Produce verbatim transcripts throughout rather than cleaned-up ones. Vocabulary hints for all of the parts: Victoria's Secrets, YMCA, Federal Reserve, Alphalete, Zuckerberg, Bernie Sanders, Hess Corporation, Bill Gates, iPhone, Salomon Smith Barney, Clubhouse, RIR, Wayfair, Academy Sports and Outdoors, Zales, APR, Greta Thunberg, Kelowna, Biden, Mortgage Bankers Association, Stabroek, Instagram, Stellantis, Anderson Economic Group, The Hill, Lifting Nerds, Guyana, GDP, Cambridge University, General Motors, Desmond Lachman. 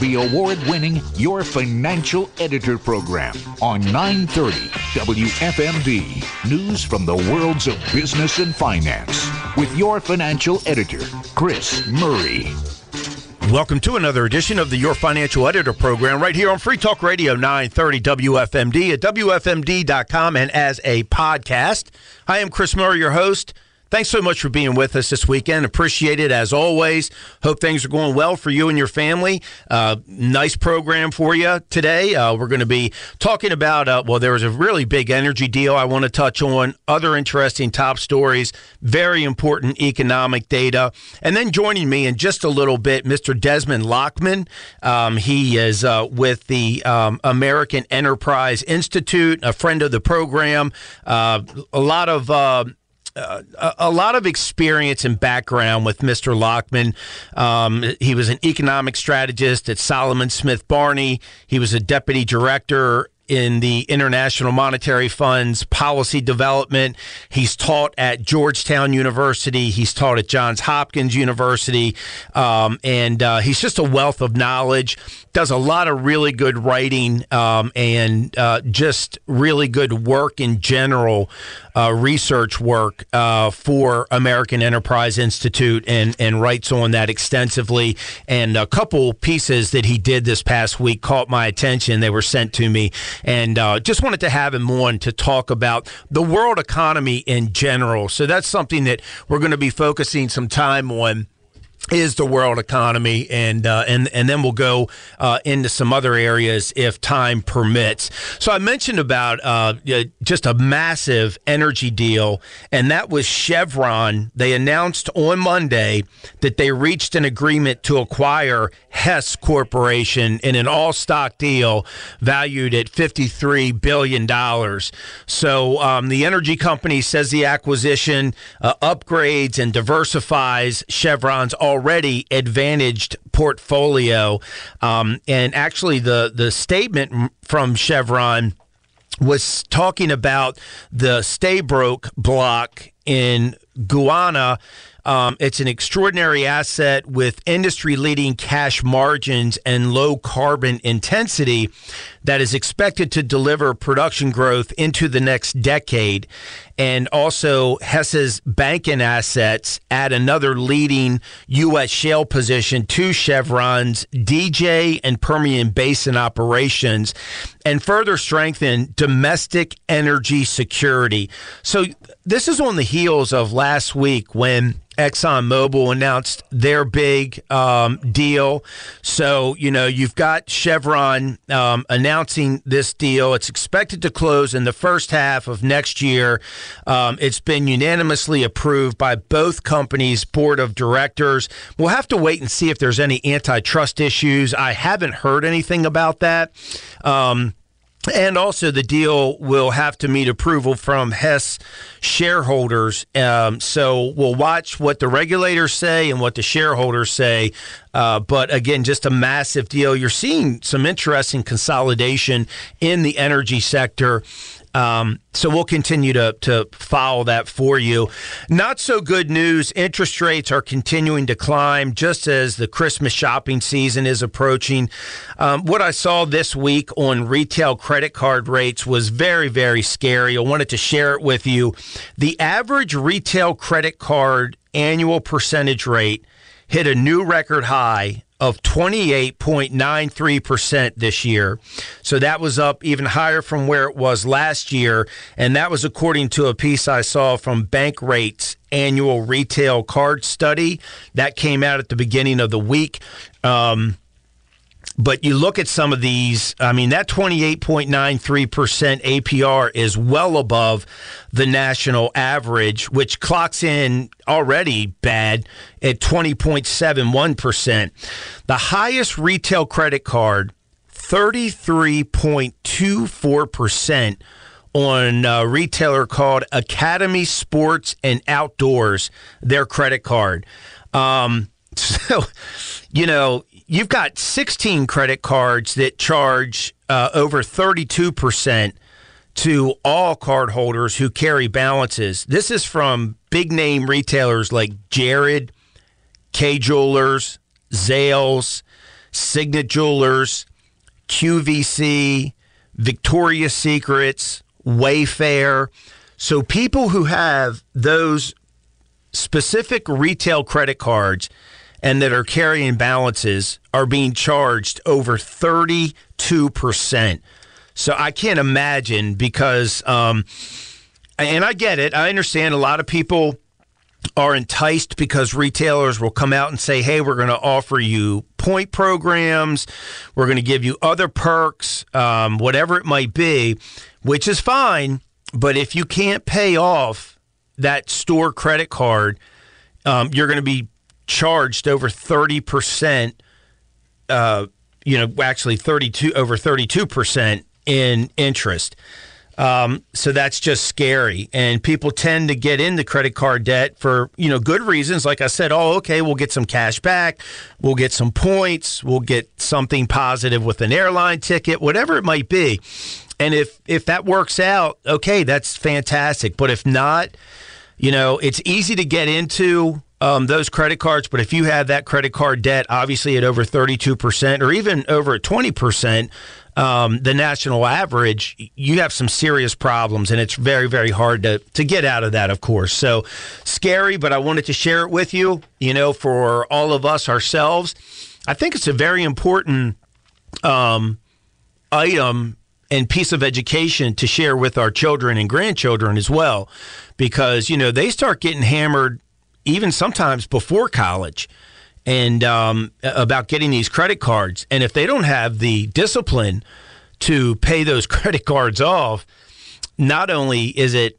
the award-winning Your Financial Editor program on nine thirty W F M D. News from the worlds of business and finance with your financial editor, Chris Murray. Welcome to another edition of the Your Financial Editor program right here on Free Talk Radio nine thirty W F M D at W F M D dot com and as a podcast. I am Chris Murray, your host. Thanks so much for being with us this weekend. Appreciate it as always. Hope things are going well for you and your family. Uh, nice program for you today. Uh, we're going to be talking about, uh, well, there was a really big energy deal I want to touch on, other interesting top stories, very important economic data. And then joining me in just a little bit, Mister Desmond Lachman. Um, he is uh, with the um, American Enterprise Institute, a friend of the program. Uh, a lot of... Uh, Uh, a, a lot of experience and background with Mister Lachman. Um, he was an economic strategist at Salomon Smith Barney. He was a deputy director in the International Monetary Fund's policy development. He's taught at Georgetown University. He's taught at Johns Hopkins University. Um, and uh, he's just a wealth of knowledge, does a lot of really good writing um, and uh, just really good work in general, uh, research work uh, for American Enterprise Institute, and, and writes on that extensively. And a couple pieces that he did this past week caught my attention. They were sent to me. And uh, just wanted to have him on to talk about the world economy in general. So that's something that we're going to be focusing some time on, is the world economy, and uh, and and then we'll go uh, into some other areas if time permits. So I mentioned about uh, just a massive energy deal, and that was Chevron. They announced on Monday that they reached an agreement to acquire Hess Corporation in an all-stock deal valued at fifty-three billion dollars. So um, the energy company says the acquisition uh, upgrades and diversifies Chevron's already advantaged portfolio. Um, and actually, the, the statement from Chevron was talking about the Stabroek block in Guyana. Um, it's an extraordinary asset with industry-leading cash margins and low carbon intensity that is expected to deliver production growth into the next decade. And also, Hess's banking assets add another leading U S shale position to Chevron's D J and Permian Basin operations and further strengthen domestic energy security. So this is on the heels of last week when Exxon Mobil announced their big um, deal. So, you know, you've got Chevron um, announcing this deal. It's expected to close in the first half of next year. Um, it's been unanimously approved by both companies' board of directors. We'll have to wait and see if there's any antitrust issues. I haven't heard anything about that. Um, And also, the deal will have to meet approval from Hess shareholders. Um, so we'll watch what the regulators say and what the shareholders say. Uh, but again, just a massive deal. You're seeing some interesting consolidation in the energy sector. Um, so we'll continue to, to follow that for you. Not so good news. Interest rates are continuing to climb just as the Christmas shopping season is approaching. Um, what I saw this week on retail credit card rates was very, very scary. I wanted to share it with you. The average retail credit card annual percentage rate hit a new record high of twenty-eight point nine three percent this year. So that was up even higher from where it was last year. And that was according to a piece I saw from Bank Rate's annual retail card study that came out at the beginning of the week. Um, But you look at some of these, I mean, that twenty-eight point nine three percent A P R is well above the national average, which clocks in already bad at twenty point seven one percent. The highest retail credit card, thirty-three point two four percent on a retailer called Academy Sports and Outdoors, their credit card. Um, so, you know... You've got sixteen credit cards that charge uh, over thirty-two percent to all cardholders who carry balances. This is from big-name retailers like Jared, Kay Jewelers, Zales, Signet Jewelers, Q V C, Victoria's Secrets, Wayfair. So people who have those specific retail credit cards and that are carrying balances are being charged over thirty-two percent. So I can't imagine because, um, and I get it, I understand a lot of people are enticed because retailers will come out and say, hey, we're going to offer you point programs, we're going to give you other perks, um, whatever it might be, which is fine, but if you can't pay off that store credit card, um, you're going to be charged over thirty percent, uh, you know, actually thirty-two over thirty-two percent in interest. Um, so that's just scary. And people tend to get into credit card debt for, you know, good reasons. Like I said, oh, okay, we'll get some cash back. We'll get some points. We'll get something positive with an airline ticket, whatever it might be. And if, if that works out, okay, that's fantastic. But if not, you know, it's easy to get into um, those credit cards. But if you have that credit card debt, obviously at over thirty-two percent or even over twenty percent, Um, the national average, you have some serious problems, and it's very, very hard to, to get out of that, of course. So scary, but I wanted to share it with you, you know, for all of us ourselves. I think it's a very important um, item and piece of education to share with our children and grandchildren as well, because, you know, they start getting hammered even sometimes before college. And um, about getting these credit cards. And if they don't have the discipline to pay those credit cards off, not only is it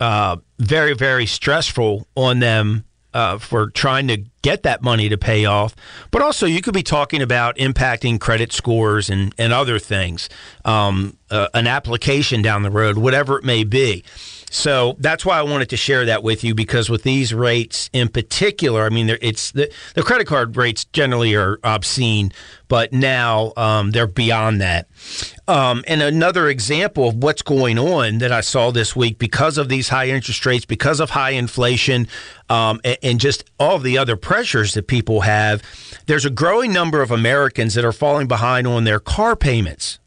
uh, very, very stressful on them uh, for trying to get that money to pay off, but also you could be talking about impacting credit scores and, and other things, um, uh, an application down the road, whatever it may be. So that's why I wanted to share that with you, because with these rates in particular, I mean, it's the, the credit card rates generally are obscene, but now um, they're beyond that. Um, and another example of what's going on that I saw this week because of these high interest rates, because of high inflation, um, and, and just all of the other pressures that people have, there's a growing number of Americans that are falling behind on their car payments.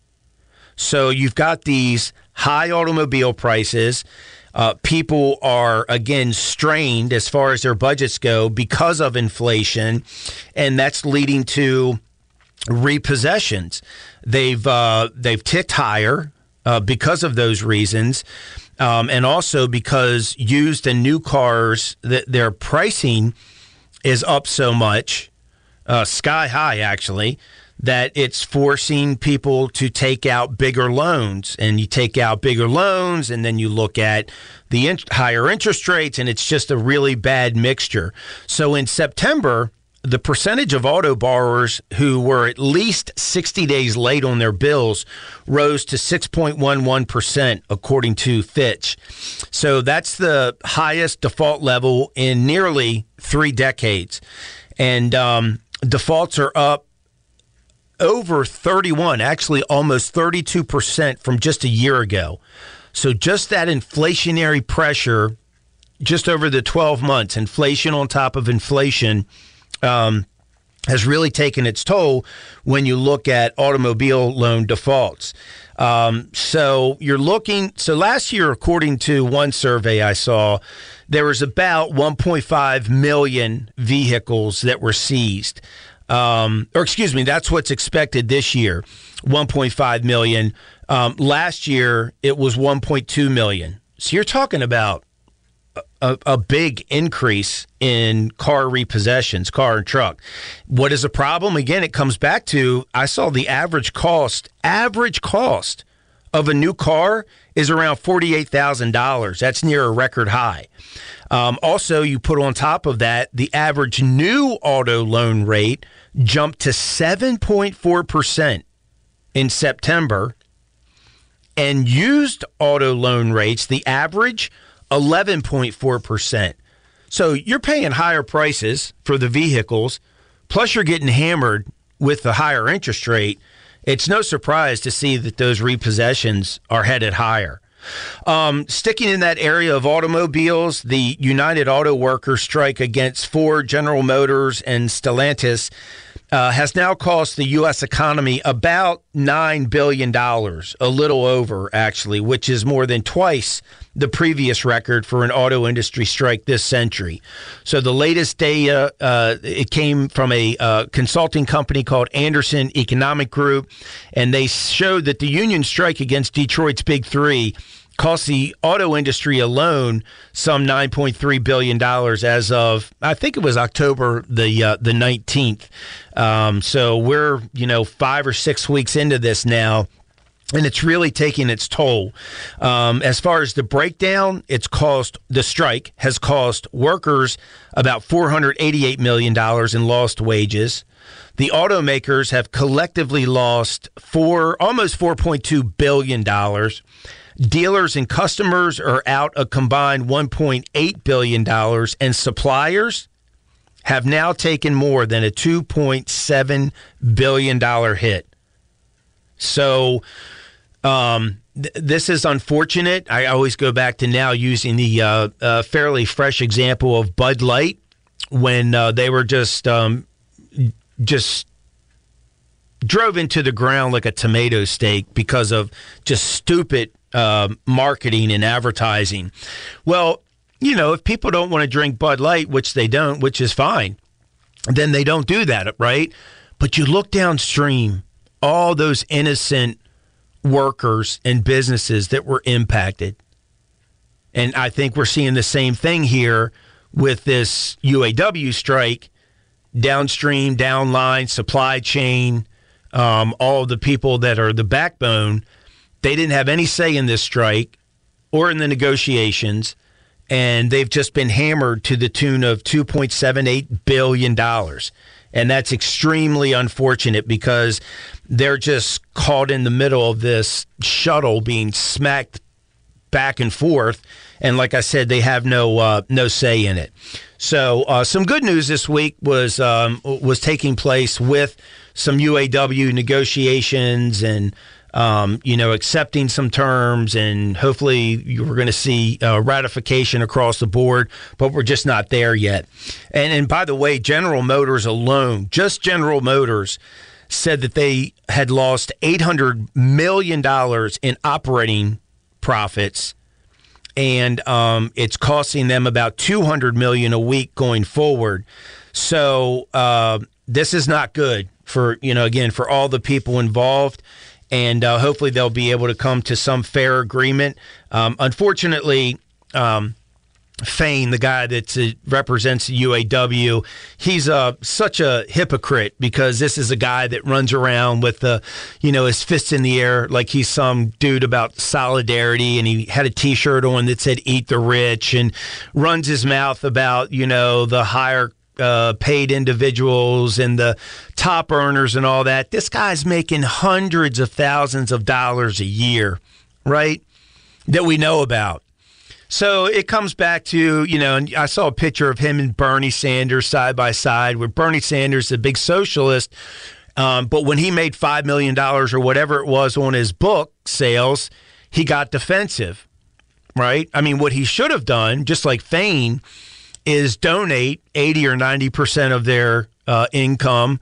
So you've got these high automobile prices. Uh, people are, again, strained as far as their budgets go because of inflation, and that's leading to repossessions. They've uh, they've ticked higher uh, because of those reasons, um, and also because used and new cars, th- their pricing is up so much, uh, sky high, actually, that it's forcing people to take out bigger loans, and you take out bigger loans, and then you look at the in- higher interest rates, and it's just a really bad mixture. So in September, the percentage of auto borrowers who were at least sixty days late on their bills rose to six point one one percent, according to Fitch. So that's the highest default level in nearly three decades. And um, defaults are up over thirty-one, actually almost thirty-two percent from just a year ago. So just that inflationary pressure, just over the twelve months, inflation on top of inflation, um, has really taken its toll when you look at automobile loan defaults. Um, so you're looking, so last year, according to one survey I saw, there was about one point five million vehicles that were seized. Um, or excuse me, that's what's expected this year, one point five million. Um, last year, it was one point two million. So you're talking about a, a big increase in car repossessions, car and truck. What is the problem? Again, it comes back to, I saw the average cost, average cost of a new car is around forty-eight thousand dollars. That's near a record high. Um, also, you put on top of that, the average new auto loan rate jumped to seven point four percent in September. And used auto loan rates, the average, eleven point four percent. So you're paying higher prices for the vehicles, plus you're getting hammered with the higher interest rate. It's no surprise to see that those repossessions are headed higher. Um, sticking in that area of automobiles, the United Auto Workers strike against Ford, General Motors, and Stellantis uh, has now cost the U S economy about nine billion dollars, a little over, actually, which is more than twice the previous record for an auto industry strike this century. So the latest data, uh, it came from a uh, consulting company called Anderson Economic Group, and they showed that the union strike against Detroit's Big Three cost the auto industry alone some nine point three billion dollars as of, I think it was October the uh, the nineteenth. Um, so we're, you know, five or six weeks into this now, and it's really taking its toll. Um, as far as the breakdown, it's cost, the strike has cost workers about four hundred eighty-eight million dollars in lost wages. The automakers have collectively lost four, almost four point two billion dollars. Dealers and customers are out a combined one point eight billion dollars, and suppliers have now taken more than a two point seven billion dollars hit. So um, th- this is unfortunate. I always go back to now using the uh, uh, fairly fresh example of Bud Light when uh, they were just um, just drove into the ground like a tomato steak because of just stupid Uh, marketing and advertising. Well, you know, if people don't want to drink Bud Light, which they don't, which is fine, then they don't do that, right? But you look downstream, all those innocent workers and businesses that were impacted. And I think we're seeing the same thing here with this U A W strike, downstream, downline, supply chain, um, all the people that are the backbone. They didn't have any say in this strike or in the negotiations, and they've just been hammered to the tune of two point seven eight billion dollars. And that's extremely unfortunate because they're just caught in the middle of this shuttle being smacked back and forth. And like I said, they have no uh, no say in it. So uh, some good news this week was um, was taking place with some U A W negotiations and Um, you know, accepting some terms, and hopefully you're going to see uh, ratification across the board, but we're just not there yet. And and by the way, General Motors alone, just General Motors, said that they had lost eight hundred million dollars in operating profits, and um, it's costing them about two hundred million dollars a week going forward. So uh, this is not good for, you know, again, for all the people involved. And uh, hopefully they'll be able to come to some fair agreement. Um, unfortunately, um, Fain, the guy that uh, represents the U A W, he's uh, such a hypocrite because this is a guy that runs around with uh, you know, his fists in the air like he's some dude about solidarity, and he had a T-shirt on that said "Eat the Rich" and runs his mouth about, you know, the higher Uh, paid individuals and the top earners and all that. This guy's making hundreds of thousands of dollars a year, right? That we know about. So it comes back to, you know, and I saw a picture of him and Bernie Sanders side by side, where Bernie Sanders, the big socialist, um, but when he made five million dollars or whatever it was on his book sales, he got defensive, right? I mean, what he should have done, just like Fain, is donate eighty or ninety percent of their uh, income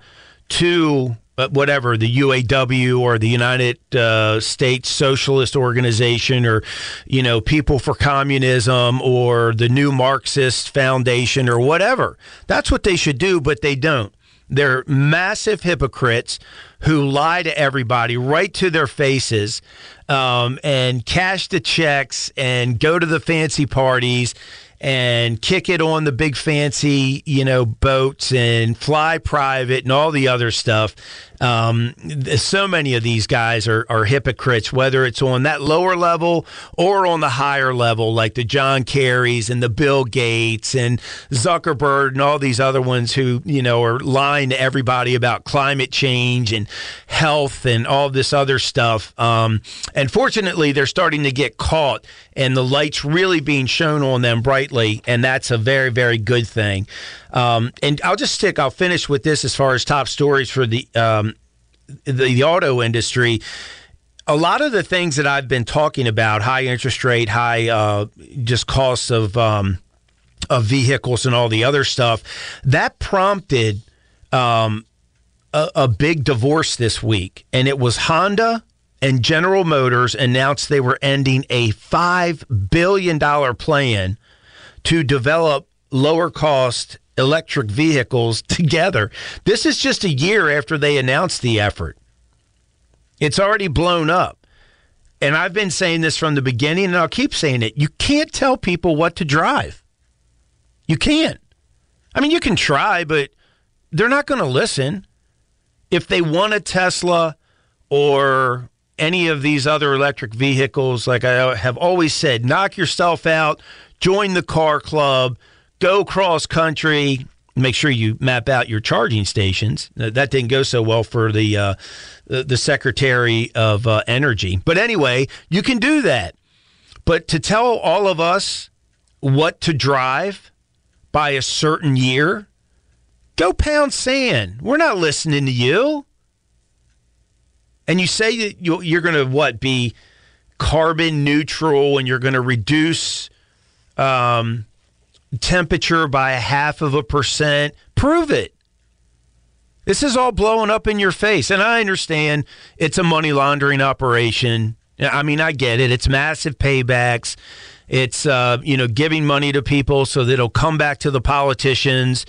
to uh, whatever, the U A W or the United uh, States Socialist Organization, or, you know, People for Communism or the New Marxist Foundation or whatever. That's what they should do, but they don't. They're massive hypocrites who lie to everybody right to their faces, um, and cash the checks and go to the fancy parties and kick it on the big fancy, you know, boats and fly private and all the other stuff. Um, so many of these guys are, are hypocrites, whether it's on that lower level or on the higher level, like the John Kerrys and the Bill Gates and Zuckerberg and all these other ones who, you know, are lying to everybody about climate change and health and all this other stuff. Um, and fortunately, they're starting to get caught, and the light's really being shown on them brightly. And that's a very, very good thing. Um, and I'll just stick, I'll finish with this as far as top stories for the, um, the the auto industry. A lot of the things that I've been talking about, high interest rate, high uh, just costs of, um, of vehicles and all the other stuff, that prompted um, a, a big divorce this week, and it was Honda and General Motors announced they were ending a five billion dollars plan to develop lower-cost electric vehicles together. This is just a year after they announced the effort. It's already blown up. And I've been saying this from the beginning, and I'll keep saying it. You can't tell people what to drive. You can't. I mean, you can try, but they're not going to listen. If they want a Tesla or any of these other electric vehicles, like I have always said, knock yourself out, join the car club, go cross-country, make sure you map out your charging stations. That didn't go so well for the uh, the Secretary of uh, Energy. But anyway, you can do that. But to tell all of us what to drive by a certain year, go pound sand. We're not listening to you. And you say that you're going to, what, be carbon neutral and you're going to reduce um, temperature by a half of a percent. Prove it. This is all blowing up in your face. And I understand it's a money laundering operation. I mean, I get it. It's massive paybacks. It's, uh, you know, giving money to people so that it'll come back to the politicians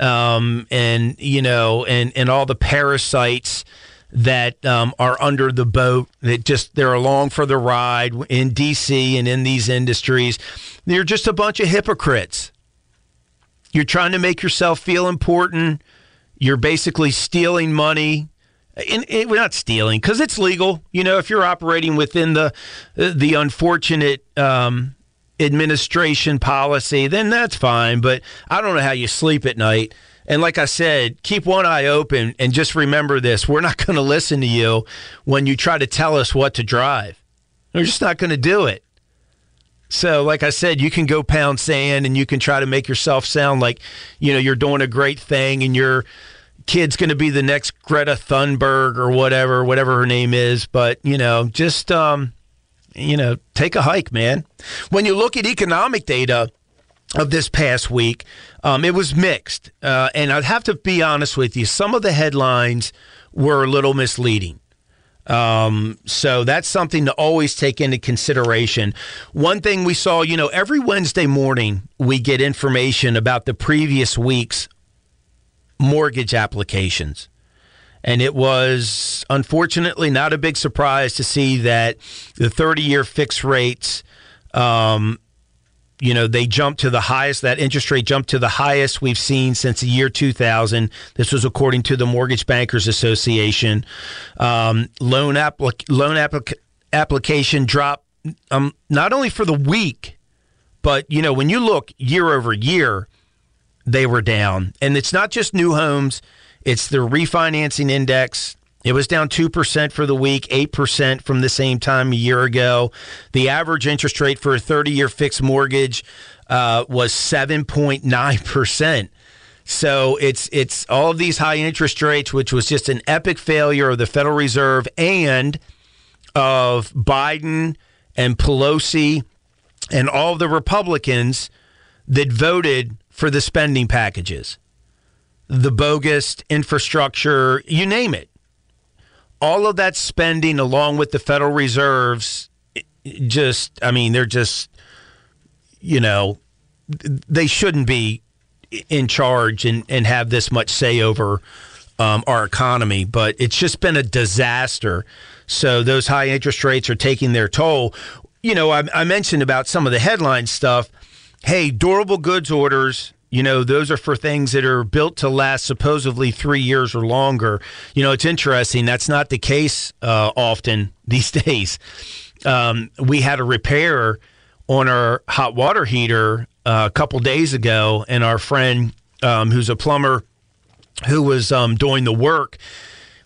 um, and, you know, and, and all the parasites that um, are under the boat, that just they're along for the ride in D C and in these industries. They're just a bunch of hypocrites. You're trying to make yourself feel important. You're basically stealing money. And it, we're not stealing because it's legal. You know, if you're operating within the the unfortunate um, administration policy, then that's fine. But I don't know how you sleep at night. And like I said, keep one eye open and just remember this. We're not going to listen to you when you try to tell us what to drive. We're just not going to do it. So like I said, you can go pound sand and you can try to make yourself sound like, you know, you're doing a great thing and your kid's going to be the next Greta Thunberg or whatever, whatever her name is. But, you know, just, um, you know, take a hike, man. When you look at economic data of this past week, um, it was mixed. Uh, and I'd have to be honest with you, some of the headlines were a little misleading. Um, so that's something to always take into consideration. One thing we saw, you know, every Wednesday morning, we get information about the previous week's mortgage applications. And it was, unfortunately, not a big surprise to see that the thirty-year fixed rates, um, you know, they jumped to the highest, that interest rate jumped to the highest we've seen since the year two thousand. This was according to the Mortgage Bankers Association. Um, loan applic- loan applic- application dropped um, not only for the week, but, you know, when you look year over year, they were down. And it's not just new homes. It's the refinancing index. It was down two percent for the week, eight percent from the same time a year ago. The average interest rate for a thirty-year fixed mortgage uh, was seven point nine percent. So it's it's all of these high interest rates, which was just an epic failure of the Federal Reserve and of Biden and Pelosi and all the Republicans that voted for the spending packages, the bogus infrastructure, you name it. All of that spending, along with the Federal Reserve's, just, I mean, they're just, you know, they shouldn't be in charge and, and have this much say over um, our economy. But it's just been a disaster. So those high interest rates are taking their toll. You know, I, I mentioned about some of the headline stuff. Hey, durable goods orders. You know, those are for things that are built to last supposedly three years or longer. You know, it's interesting. That's not the case uh, often these days. Um, we had a repair on our hot water heater uh, a couple days ago, and our friend um, who's a plumber who was um, doing the work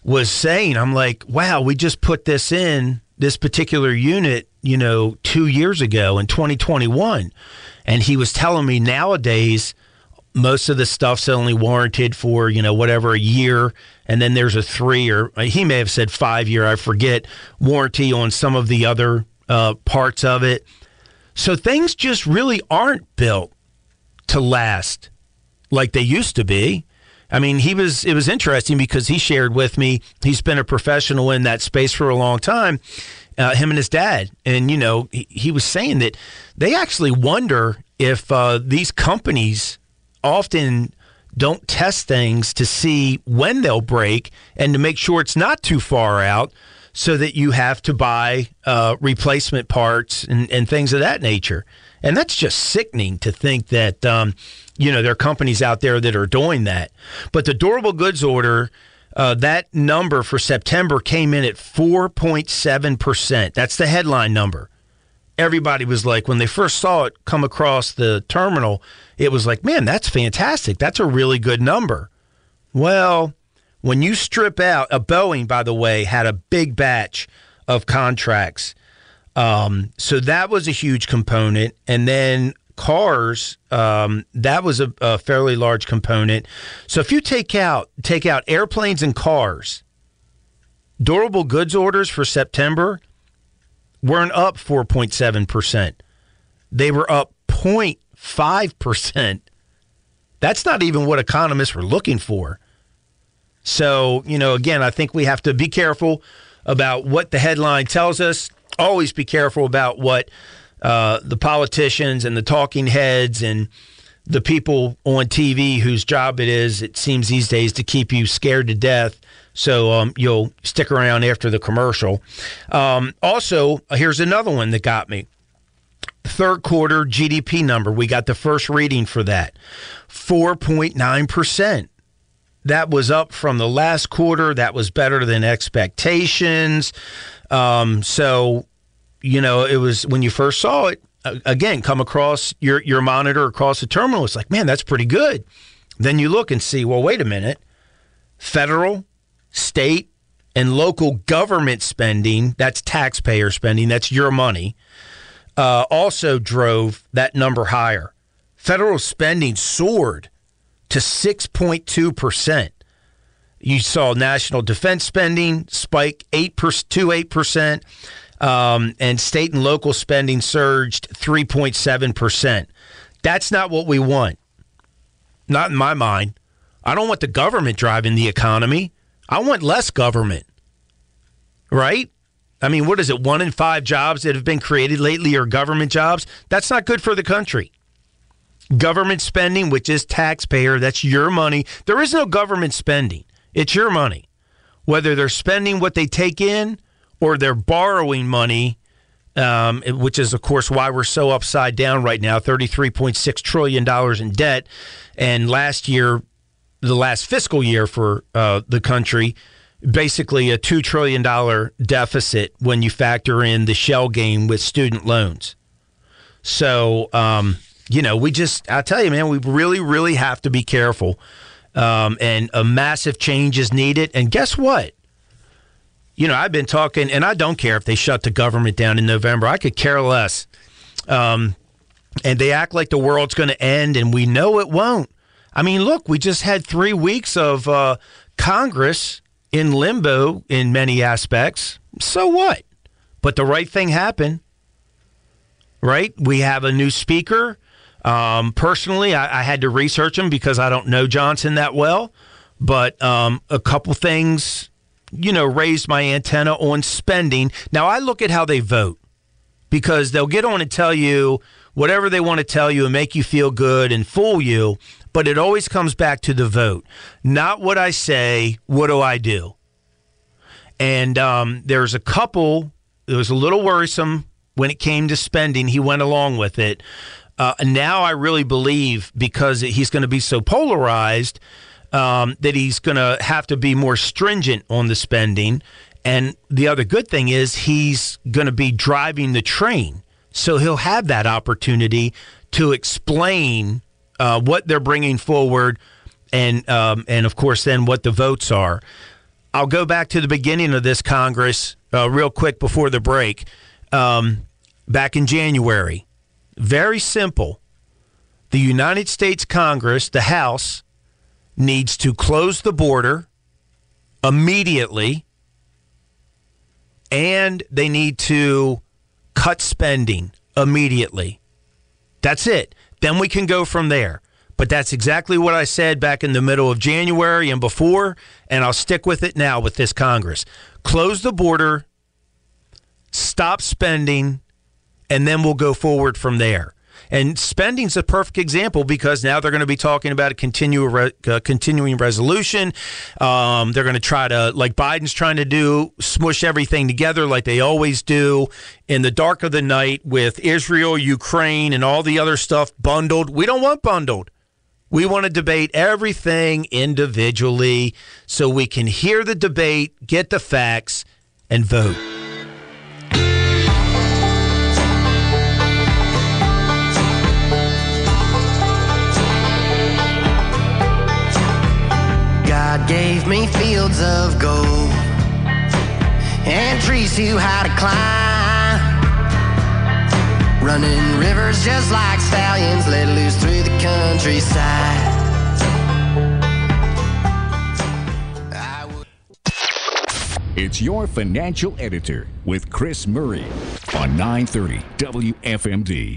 was saying, I'm like, wow, we just put this in, this particular unit, you know, two years ago in twenty twenty-one. And he was telling me nowadays, most of the stuff's only warranted for, you know, whatever, a year, and then there's a three or he may have said five year, I forget, warranty on some of the other uh, parts of it. So things just really aren't built to last like they used to be. I mean, he was, it was interesting because he shared with me, he's been a professional in that space for a long time, uh, him and his dad. And, you know, he, he was saying that they actually wonder if uh, these companies often don't test things to see when they'll break and to make sure it's not too far out so that you have to buy uh, replacement parts and, and things of that nature. And that's just sickening to think that, um, you know, there are companies out there that are doing that. But the durable goods order, uh, that number for September came in at four point seven percent. That's the headline number. Everybody was like, when they first saw it come across the terminal, it was like, man, that's fantastic. That's a really good number. Well, when you strip out, a Boeing, by the way, had a big batch of contracts. Um, so that was a huge component. And then cars, um, that was a, a fairly large component. So if you take out, take out airplanes and cars, durable goods orders for September weren't up four point seven percent. They were up zero point five percent. That's not even what economists were looking for. So, you know, again, I think we have to be careful about what the headline tells us. Always be careful about what uh, the politicians and the talking heads and the people on T V whose job it is, it seems these days, to keep you scared to death. So um, you'll stick around after the commercial. Um, also, here's another one that got me. Third quarter G D P number. We got the first reading for that. four point nine percent. That was up from the last quarter. That was better than expectations. Um, so, you know, it was when you first saw it, again, come across your, your monitor, across the terminal. It's like, man, that's pretty good. Then you look and see, well, wait a minute. Federal, state, and local government spending, that's taxpayer spending, that's your money, uh, also drove that number higher. Federal spending soared to six point two percent. You saw national defense spending spike eight percent to eight percent, um, and state and local spending surged three point seven percent. That's not what we want. Not in my mind. I don't want the government driving the economy. I want less government, right? I mean, what is it? One in five jobs that have been created lately are government jobs. That's not good for the country. Government spending, which is taxpayer, that's your money. There is no government spending. It's your money. Whether they're spending what they take in or they're borrowing money, um, which is, of course, why we're so upside down right now, thirty-three point six trillion dollars in debt. And last year, the last fiscal year for uh, the country, basically a two trillion dollars deficit when you factor in the shell game with student loans. So, um, you know, we just, I tell you, man, we really, really have to be careful. Um, and a massive change is needed. And guess what? You know, I've been talking, and I don't care if they shut the government down in November. I could care less. Um, and they act like the world's going to end, and we know it won't. I mean, look, we just had three weeks of uh, Congress in limbo in many aspects. So what? But the right thing happened, right? We have a new speaker. Um, personally, I, I had to research him because I don't know Johnson that well. But um, a couple things, you know, raised my antenna on spending. Now, I look at how they vote because they'll get on and tell you whatever they want to tell you and make you feel good and fool you. But it always comes back to the vote. Not what I say, what do I do? And um, there's a couple, it was a little worrisome when it came to spending. He went along with it. Uh, and now I really believe, because he's going to be so polarized, um, that he's going to have to be more stringent on the spending. And the other good thing is he's going to be driving the train. So he'll have that opportunity to explain Uh, what they're bringing forward, and, um, and of course, then what the votes are. I'll go back to the beginning of this Congress uh, real quick before the break. Um, back in January, very simple. The United States Congress, the House, needs to close the border immediately, and they need to cut spending immediately. That's it. Then we can go from there. But that's exactly what I said back in the middle of January and before, and I'll stick with it now with this Congress. Close the border, stop spending, and then we'll go forward from there. And spending's a perfect example because now they're going to be talking about a continue, uh, continuing resolution. Um, they're going to try to, like Biden's trying to do, smush everything together like they always do in the dark of the night with Israel, Ukraine, and all the other stuff bundled. We don't want bundled. We want to debate everything individually so we can hear the debate, get the facts, and vote. God gave me fields of gold and trees too high to climb, running rivers just like stallions let loose through the countryside. It's your financial editor with Chris Murray on nine thirty W F M D.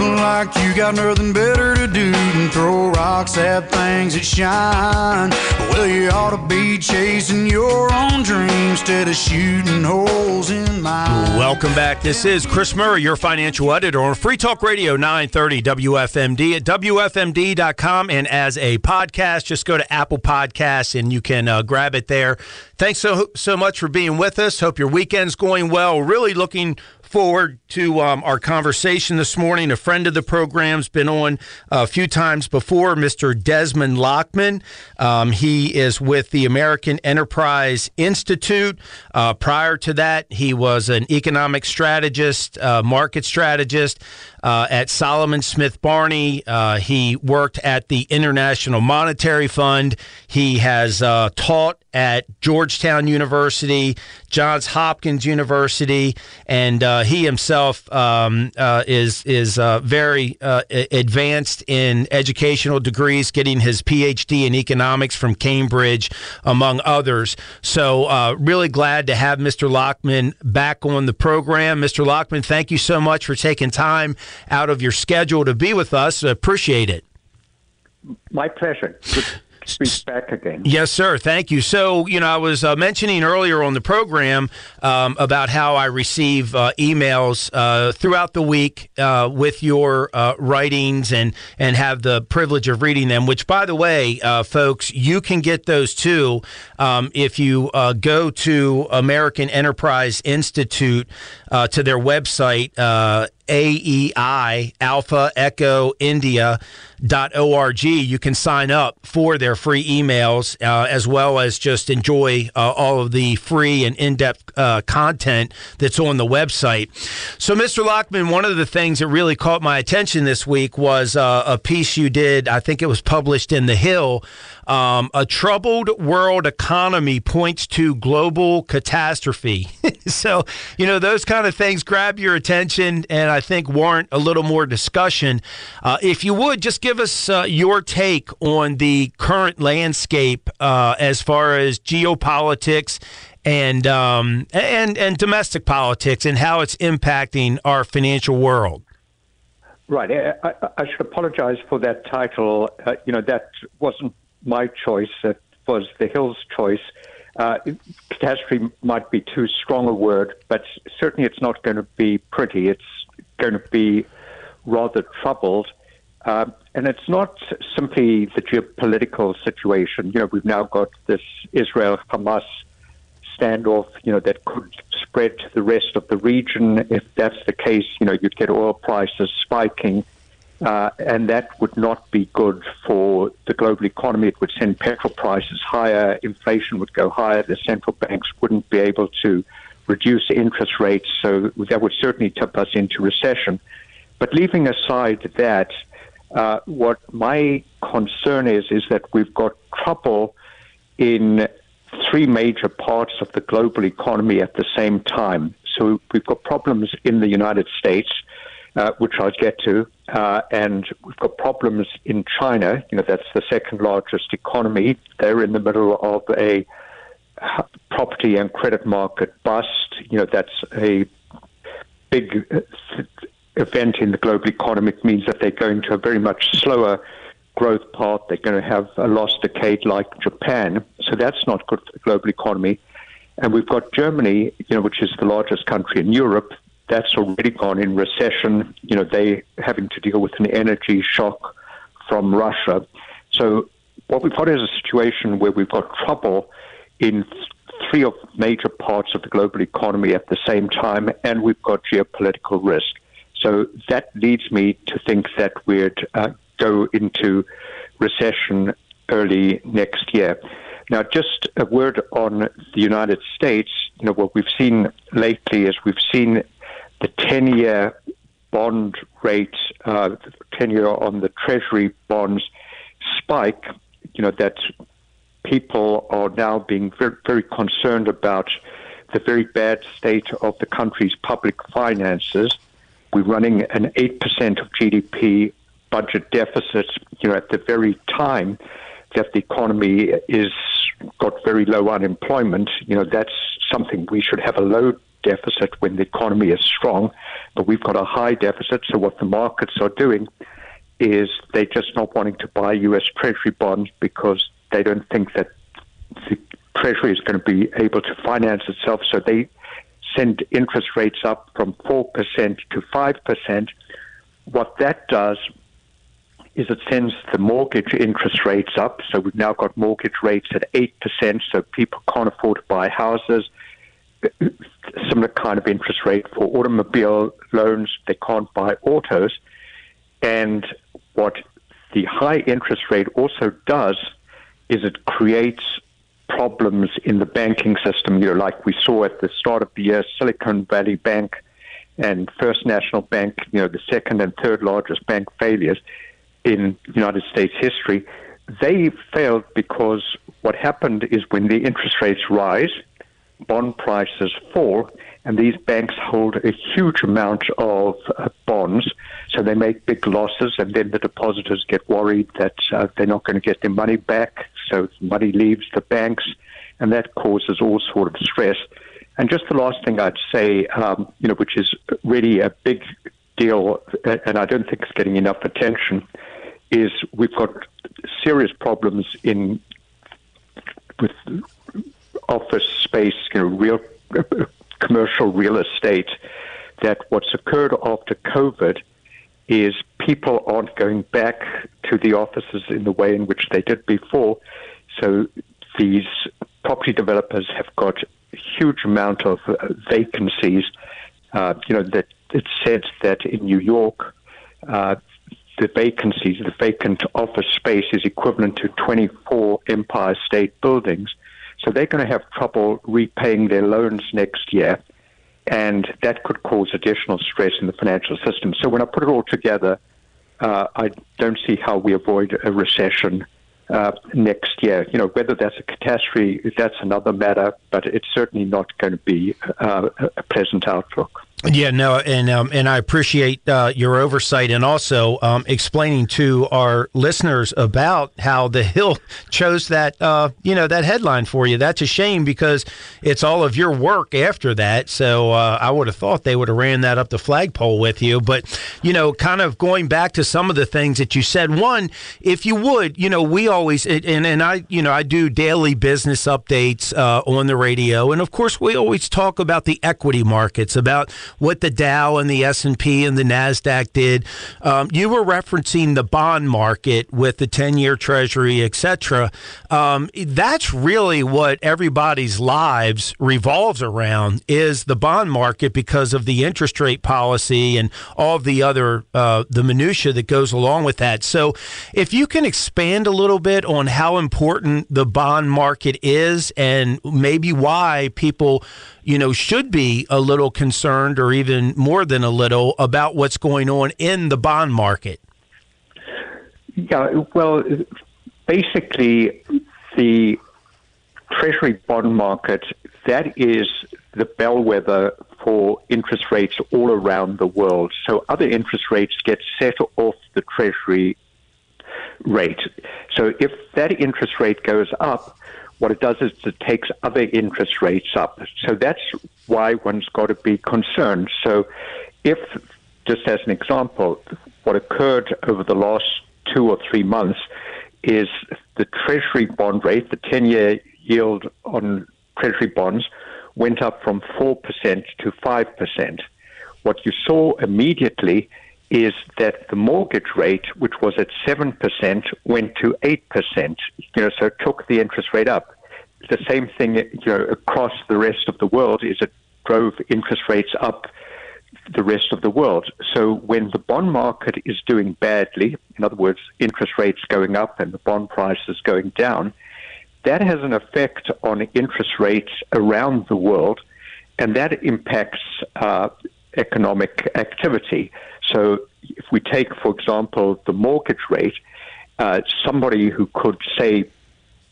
Like you got nothing better to do than throw rocks at things that shine. Well, you ought to be chasing your own dreams instead of shooting holes in mine. Welcome back. This is Chris Murray, your financial editor on Free Talk Radio nine thirty W F M D at W F M D dot com. And as a podcast, just go to Apple Podcasts and you can uh, grab it there. Thanks so, so much for being with us. Hope your weekend's going well. Really looking forward to um, our conversation this morning. A friend of the program's been on a few times before, Mister Desmond Lachman. Um, he is with the American Enterprise Institute. Uh, prior to that, he was an economic strategist, uh, market strategist uh, at Salomon Smith Barney. Uh, he worked at the International Monetary Fund. He has uh, taught at Georgetown University, Johns Hopkins University, and uh, he himself um, uh, is is uh, very uh, advanced in educational degrees, getting his P H D in economics from Cambridge, among others. So uh, really glad to have Mister Lachman back on the program. Mister Lachman, thank you so much for taking time out of your schedule to be with us. Appreciate it. My pleasure. Good. Speak back again. Yes, sir. Thank you. So, you know, I was uh, mentioning earlier on the program um, about how I receive uh, emails uh, throughout the week uh, with your uh, writings and, and have the privilege of reading them, which, by the way, uh, folks, you can get those too um, if you uh, go to American Enterprise Institute uh, to their website, uh, A E I, Alpha Echo India, dot org. You can sign up for their free emails uh, as well as just enjoy uh, all of the free and in-depth uh, content that's on the website. So, Mister Lachman, one of the things that really caught my attention this week was uh, a piece you did, I think it was published in The Hill, um, A Troubled World Economy Points to Global Catastrophe. So, you know, those kind of things grab your attention and I think warrant a little more discussion. Uh, if you would, just give us uh, your take on the current landscape uh, as far as geopolitics and, um, and and domestic politics and how it's impacting our financial world. Right. I, I should apologize for that title. Uh, you know, that wasn't my choice. That was The Hill's choice. Uh, catastrophe might be too strong a word, but certainly it's not going to be pretty. It's going to be rather troubled. Uh, and it's not simply the geopolitical situation. You know, we've now got this Israel-Hamas standoff, you know, that could spread to the rest of the region. If that's the case, you know, you'd get oil prices spiking, uh, and that would not be good for the global economy. It would send petrol prices higher, inflation would go higher, the central banks wouldn't be able to reduce interest rates, so that would certainly tip us into recession. But leaving aside that, Uh, what my concern is, is that we've got trouble in three major parts of the global economy at the same time. So we've got problems in the United States. uh, which I'll get to. Uh, and we've got problems in China. You know, that's the second largest economy. They're in the middle of a property and credit market bust. You know, that's a big event in the global economy. It means that they're going to a very much slower growth path. They're going to have a lost decade like Japan. So that's not good for the global economy. And we've got Germany, you know, which is the largest country in Europe. That's already gone in recession. You know, they having to deal with an energy shock from Russia. So what we've got is a situation where we've got trouble in three of major parts of the global economy at the same time, and we've got geopolitical risk. So that leads me to think that we'd uh, go into recession early next year. Now, just a word on the United States. You know, what we've seen lately is we've seen the ten-year bond rate, uh, ten-year on the Treasury bonds spike. You know, that people are now being very, very concerned about the very bad state of the country's public finances. We're running an eight percent of G D P budget deficit, you know, at the very time that the economy is got very low unemployment. You know, that's something we should have a low deficit when the economy is strong, but we've got a high deficit. So what the markets are doing is they're just not wanting to buy U S Treasury bonds because they don't think that the Treasury is going to be able to finance itself. So they send interest rates up from four percent to five percent. What that does is it sends the mortgage interest rates up. So we've now got mortgage rates at eight percent, so people can't afford to buy houses. Similar kind of interest rate for automobile loans. They can't buy autos. And what the high interest rate also does is it creates problems in the banking system, you know, like we saw at the start of the year, Silicon Valley Bank and First National Bank, you know, the second and third largest bank failures in United States history. They failed because what happened is when the interest rates rise, bond prices fall, and these banks hold a huge amount of uh, bonds, so they make big losses, and then the depositors get worried that uh, they're not going to get their money back, so money leaves the banks, and that causes all sort of stress. And just the last thing I'd say, um, you know, which is really a big deal, and I don't think it's getting enough attention, is we've got serious problems in with office space, you know, real uh, commercial real estate, that what's occurred after COVID is people aren't going back to the offices in the way in which they did before. So these property developers have got a huge amount of uh, vacancies. Uh, you know, that it said that in New York, uh, the vacancies, the vacant office space is equivalent to twenty-four Empire State Buildings. So they're going to have trouble repaying their loans next year, and that could cause additional stress in the financial system. So when I put it all together, uh, I don't see how we avoid a recession uh, next year. You know, whether that's a catastrophe, that's another matter, but it's certainly not going to be uh, a pleasant outlook. Yeah, no, and um, and I appreciate uh, your oversight and also um, explaining to our listeners about how The Hill chose that, uh, you know, that headline for you. That's a shame because it's all of your work after that. So uh, I would have thought they would have ran that up the flagpole with you. But, you know, kind of going back to some of the things that you said, one, if you would, you know, we always and, and I, you know, I do daily business updates uh, on the radio. And, of course, we always talk about the equity markets, about what the Dow and the S and P and the NASDAQ did. Um, you were referencing the bond market with the ten-year Treasury, et cetera. Um, that's really what everybody's lives revolves around is the bond market because of the interest rate policy and all of the other, uh, the minutia that goes along with that. So if you can expand a little bit on how important the bond market is and maybe why people, you know, should be a little concerned or even more than a little about what's going on in the bond market. Yeah, well, basically the Treasury bond market, that is the bellwether for interest rates all around the world. So other interest rates get set off the Treasury rate. So if that interest rate goes up, what it does is it takes other interest rates up. So that's why one's got to be concerned. So if, just as an example, what occurred over the last two or three months is the Treasury bond rate, the ten-year yield on Treasury bonds, went up from four percent to five percent. What you saw immediately is that the mortgage rate, which was at seven percent, went to eight percent. You know, so it took the interest rate up. The same thing, you know, across the rest of the world is it drove interest rates up the rest of the world. So when the bond market is doing badly, in other words, interest rates going up and the bond prices going down, that has an effect on interest rates around the world, and that impacts uh, economic activity. So if we take, for example, the mortgage rate, uh, somebody who could, say,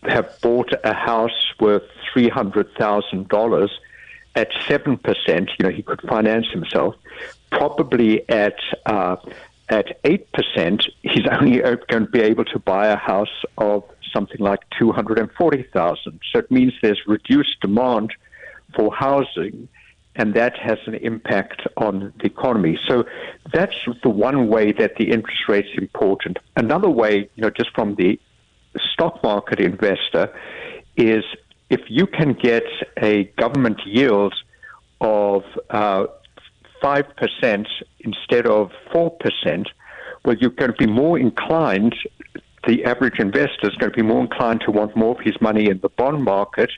have bought a house worth three hundred thousand dollars at seven percent, you know, he could finance himself, probably at uh, at eight percent, he's only going to be able to buy a house of something like two hundred forty thousand dollars. So it means there's reduced demand for housing, and that has an impact on the economy. So that's the one way that the interest rate is important. Another way, you know, just from the stock market investor, is if you can get a government yield of uh, five percent instead of four percent, well, you're going to be more inclined, the average investor is going to be more inclined to want more of his money in the bond market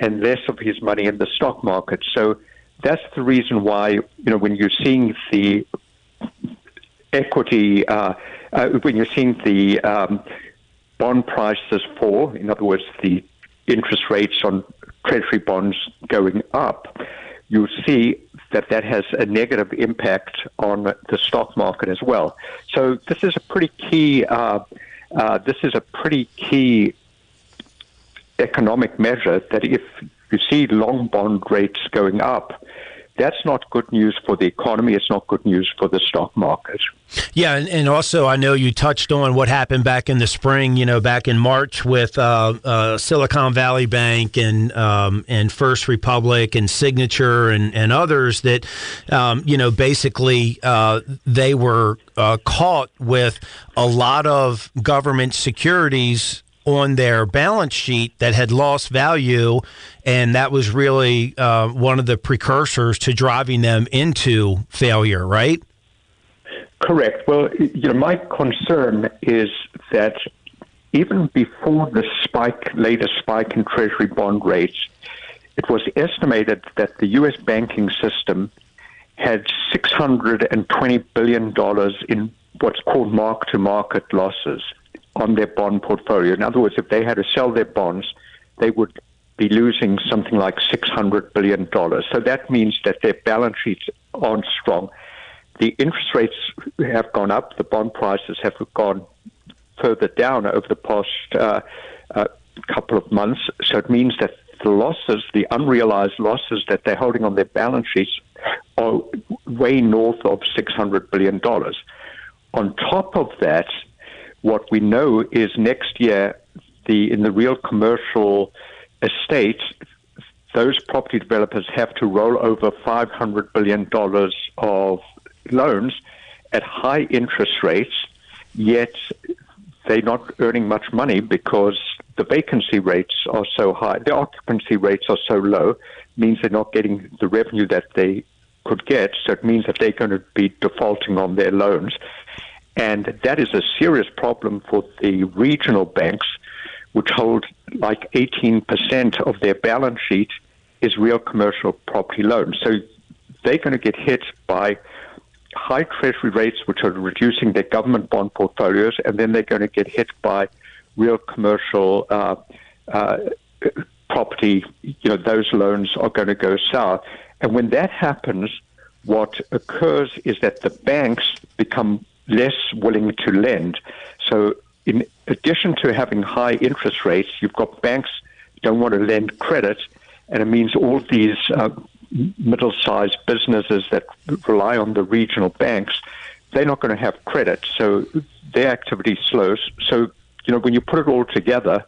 and less of his money in the stock market. So that's the reason why, you know, when you're seeing the equity, uh, uh, when you're seeing the um, bond prices fall, in other words, the interest rates on Treasury bonds going up, you'll see that that has a negative impact on the stock market as well. So this is a pretty key. Uh, uh, this is a pretty key economic measure that if you see long bond rates going up, that's not good news for the economy. It's not good news for the stock market. Yeah, and, and also I know you touched on what happened back in the spring, you know, back in March with uh, uh, Silicon Valley Bank and um, and First Republic and Signature and, and others that, um, you know, basically uh, they were uh, caught with a lot of government securities on their balance sheet that had lost value, and that was really uh, one of the precursors to driving them into failure, right? Correct. Well, you know, my concern is that even before the spike, latest spike in Treasury bond rates, it was estimated that the U S banking system had six hundred twenty billion dollars in what's called mark-to-market losses on their bond portfolio. In other words, if they had to sell their bonds, they would be losing something like six hundred billion dollars. So that means that their balance sheets aren't strong. The interest rates have gone up. The bond prices have gone further down over the past uh, uh, couple of months. So it means that the losses, the unrealized losses that they're holding on their balance sheets are way north of six hundred billion dollars. On top of that, what we know is next year, the in the real commercial estate, those property developers have to roll over five hundred billion dollars of loans at high interest rates, yet they're not earning much money because the vacancy rates are so high. The occupancy rates are so low, it means they're not getting the revenue that they could get. So it means that they're going to be defaulting on their loans. And that is a serious problem for the regional banks, which hold like eighteen percent of their balance sheet is real commercial property loans. So they're going to get hit by high Treasury rates, which are reducing their government bond portfolios, and then they're going to get hit by real commercial uh, uh, property. You know, those loans are going to go sour. And when that happens, what occurs is that the banks become less willing to lend. So in addition to having high interest rates, you've got banks don't want to lend credit, and it means all these uh, middle-sized businesses that rely on the regional banks, they're not going to have credit, so their activity slows. So, you know, when you put it all together,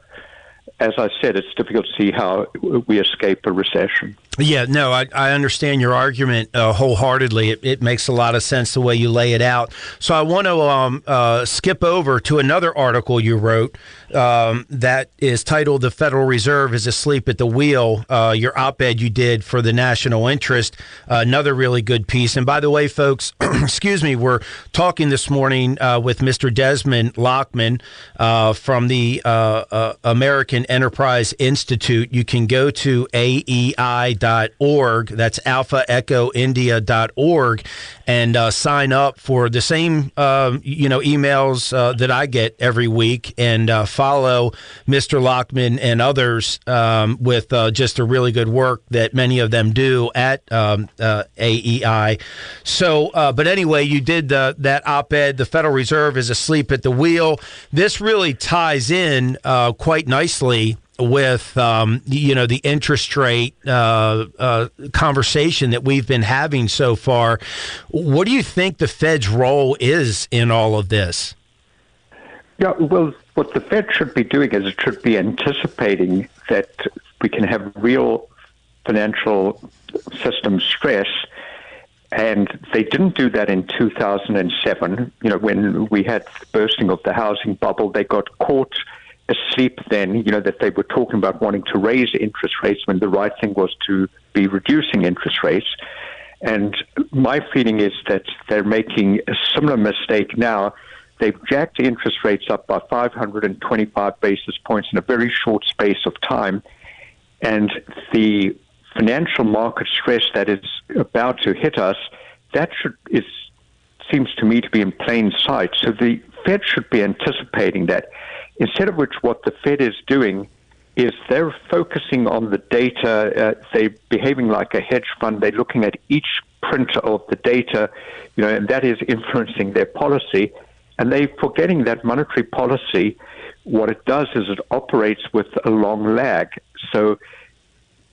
as I said, it's difficult to see how we escape a recession. Yeah, no, I, I understand your argument uh, wholeheartedly. It, it makes a lot of sense the way you lay it out. So I want to um, uh, skip over to another article you wrote um, that is titled "The Federal Reserve is Asleep at the Wheel," uh, your op-ed you did for the National Interest. Uh, another really good piece. And by the way, folks, excuse me, we're talking this morning uh, with Mister Desmond Lachman uh, from the uh, uh, American Enterprise Institute. You can go to A E I dot com. Dot org. That's alpha echo india dot org, and uh, sign up for the same uh, you know emails uh, that I get every week, and uh, follow Mister Lachman and others um, with uh, just a really good work that many of them do at um, uh, A E I. So, uh, but anyway, you did the, that op-ed, "The Federal Reserve is Asleep at the Wheel." This really ties in uh, quite nicely with um, you know the interest rate uh, uh, conversation that we've been having so far. What do you think the Fed's role is in all of this? Yeah, well, what the Fed should be doing is it should be anticipating that we can have real financial system stress, and they didn't do that in two thousand seven. You know, when we had the bursting of the housing bubble, they got caught asleep then, you know, that they were talking about wanting to raise interest rates when the right thing was to be reducing interest rates. And my feeling is that they're making a similar mistake now. They've jacked interest rates up by five hundred twenty-five basis points in a very short space of time. And the financial market stress that is about to hit us, that should is seems to me to be in plain sight. So the Fed should be anticipating that. Instead of which, what the Fed is doing is they're focusing on the data. Uh, they're behaving like a hedge fund. They're looking at each print of the data, you know, and that is influencing their policy. And they're forgetting that monetary policy, what it does is it operates with a long lag. So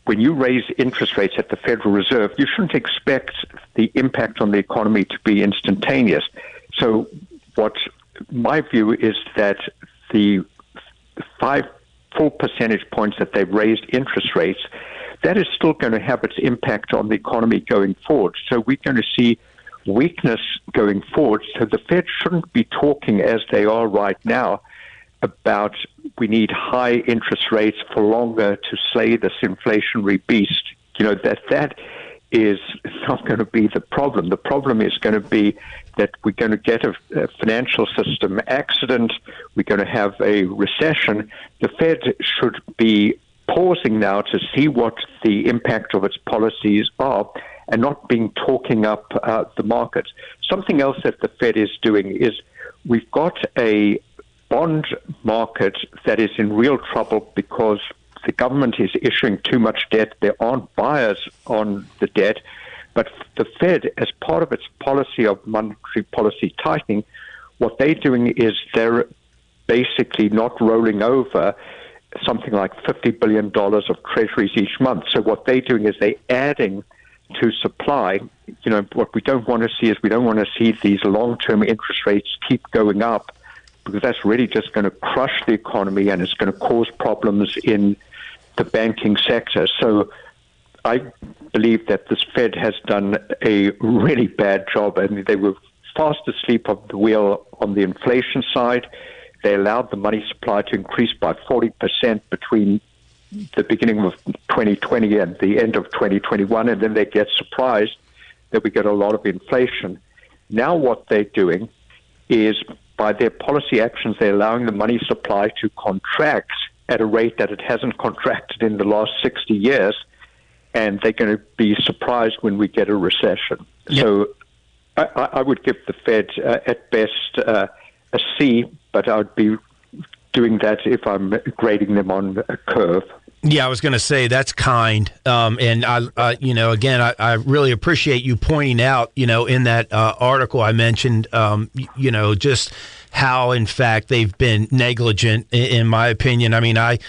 when you raise interest rates at the Federal Reserve, you shouldn't expect the impact on the economy to be instantaneous. So what my view is that the five, four percentage points that they've raised interest rates, that is still going to have its impact on the economy going forward. So we're going to see weakness going forward. So the Fed shouldn't be talking as they are right now about we need high interest rates for longer to slay this inflationary beast. You know, that that is not going to be the problem. The problem is going to be that we're going to get a, a financial system accident. We're going to have a recession. The Fed should be pausing now to see what the impact of its policies are and not being talking up uh, the markets. Something else that the Fed is doing is we've got a bond market that is in real trouble because the government is issuing too much debt. There aren't buyers on the debt. But the Fed, as part of its policy of monetary policy tightening, what they're doing is they're basically not rolling over something like fifty billion dollars of treasuries each month. So what they're doing is they're adding to supply. You know, what we don't want to see is we don't want to see these long-term interest rates keep going up, because that's really just going to crush the economy and it's going to cause problems in the banking sector. So I believe that this Fed has done a really bad job. I mean, they were fast asleep on the wheel on the inflation side. They allowed the money supply to increase by forty percent between the beginning of twenty twenty and the end of twenty twenty-one, and then they get surprised that we get a lot of inflation. Now what they're doing is, by their policy actions, they're allowing the money supply to contract at a rate that it hasn't contracted in the last sixty years, and they're going to be surprised when we get a recession. Yep. So I, I would give the Fed, uh, at best, uh, a C, but I would be doing that if I'm grading them on a curve. Yeah, I was going to say that's kind. Um, and, I, uh, you know, again, I, I really appreciate you pointing out, you know, in that uh, article I mentioned, um, you, you know, just how, in fact, they've been negligent, in, in my opinion. I mean, I,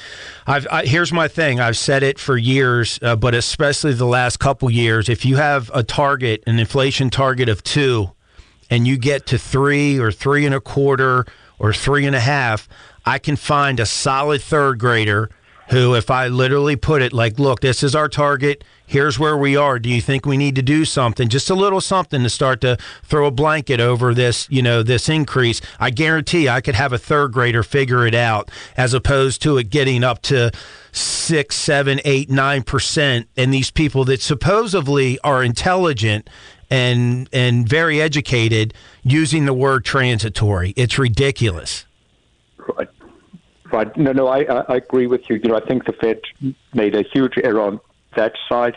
I've, I here's my thing. I've said it for years, uh, but especially the last couple years. If you have a target, an inflation target of two, and you get to three or three and a quarter or three and a half, I can find a solid third grader who, if I literally put it like, look, this is our target, here's where we are, do you think we need to do something, just a little something to start to throw a blanket over this, you know, this increase, I guarantee I could have a third grader figure it out, as opposed to it getting up to six, seven, eight, nine percent, and these people that supposedly are intelligent and and very educated using the word transitory. It's ridiculous. Right. Right. No, no, I, I agree with you. You know, I think the Fed made a huge error on that side.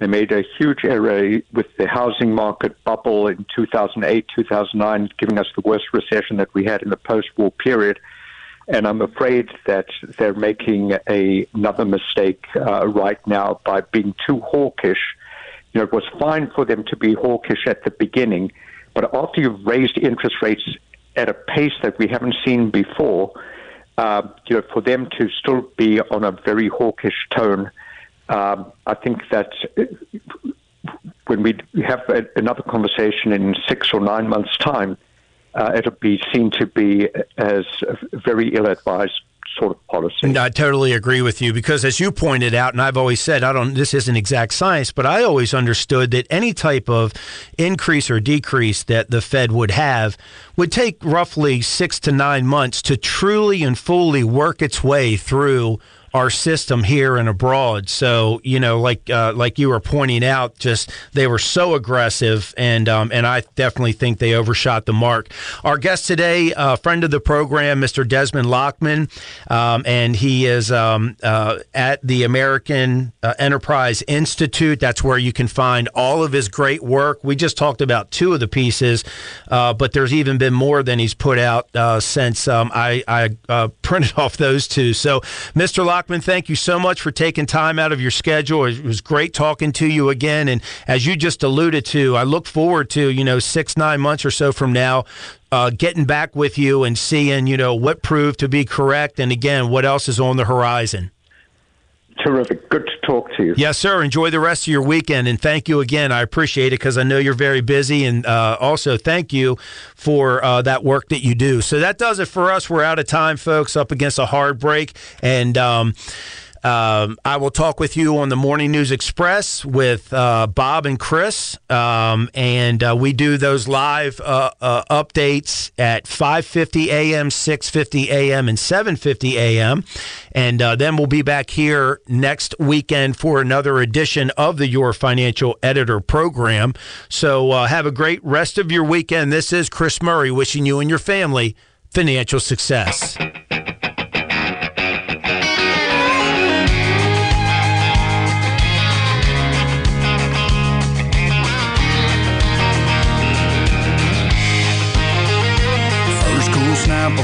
They made a huge error with the housing market bubble in two thousand eight, two thousand nine, giving us the worst recession that we had in the post-war period. And I'm afraid that they're making a, another mistake uh, right now by being too hawkish. You know, it was fine for them to be hawkish at the beginning, but after you've raised interest rates at a pace that we haven't seen before, Uh, you know, for them to still be on a very hawkish tone, um, I think that when we have a, another conversation in six or nine months' time, uh, it'll be seen to be as a very ill-advised sort of policy. No, I totally agree with you, because as you pointed out, and I've always said, I don't, this isn't exact science, but I always understood that any type of increase or decrease that the Fed would have would take roughly six to nine months to truly and fully work its way through our system here and abroad. So, you know, like uh, like you were pointing out, just they were so aggressive, and um, and I definitely think they overshot the mark. Our guest today, a uh, friend of the program, Mister Desmond Lachman, um, and he is um, uh, at the American uh, Enterprise Institute. That's where you can find all of his great work. We just talked about two of the pieces, uh, but there's even been more than he's put out uh, since um, I, I uh, printed off those two. So, Mister Lachman, thank you so much for taking time out of your schedule. It was great talking to you again. And as you just alluded to, I look forward to, you know, six, nine months or so from now, uh, getting back with you and seeing, you know, what proved to be correct. And again, what else is on the horizon. Terrific. Good to talk to you. Yes, sir. Enjoy the rest of your weekend. And thank you again. I appreciate it, because I know you're very busy. And uh, also, thank you for uh, that work that you do. So that does it for us. We're out of time, folks, up against a hard break. And um, um, I will talk with you on the Morning News Express with uh, Bob and Chris. Um, and uh, we do those live uh, uh, updates at five fifty a.m., six fifty a.m., and seven fifty a.m., And uh, then we'll be back here next weekend for another edition of the Your Financial Editor program. So uh, have a great rest of your weekend. This is Chris Murray wishing you and your family financial success.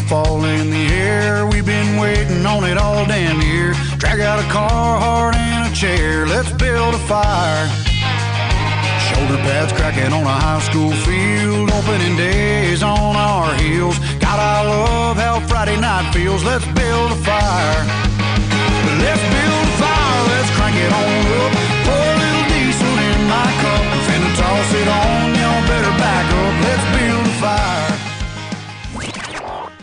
Fall in the air, we've been waiting on it all damn year. Drag out a Carhartt and a chair, let's build a fire. Shoulder pads cracking on a high school field, opening days on our heels. God, I love how Friday night feels, let's build a fire. Let's build a fire, let's crank it on up. Pour a little diesel in my cup, finna toss it on, y'all better back up. Let's build a fire.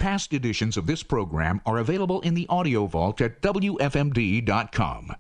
Past editions of this program are available in the audio vault at W F M D dot com.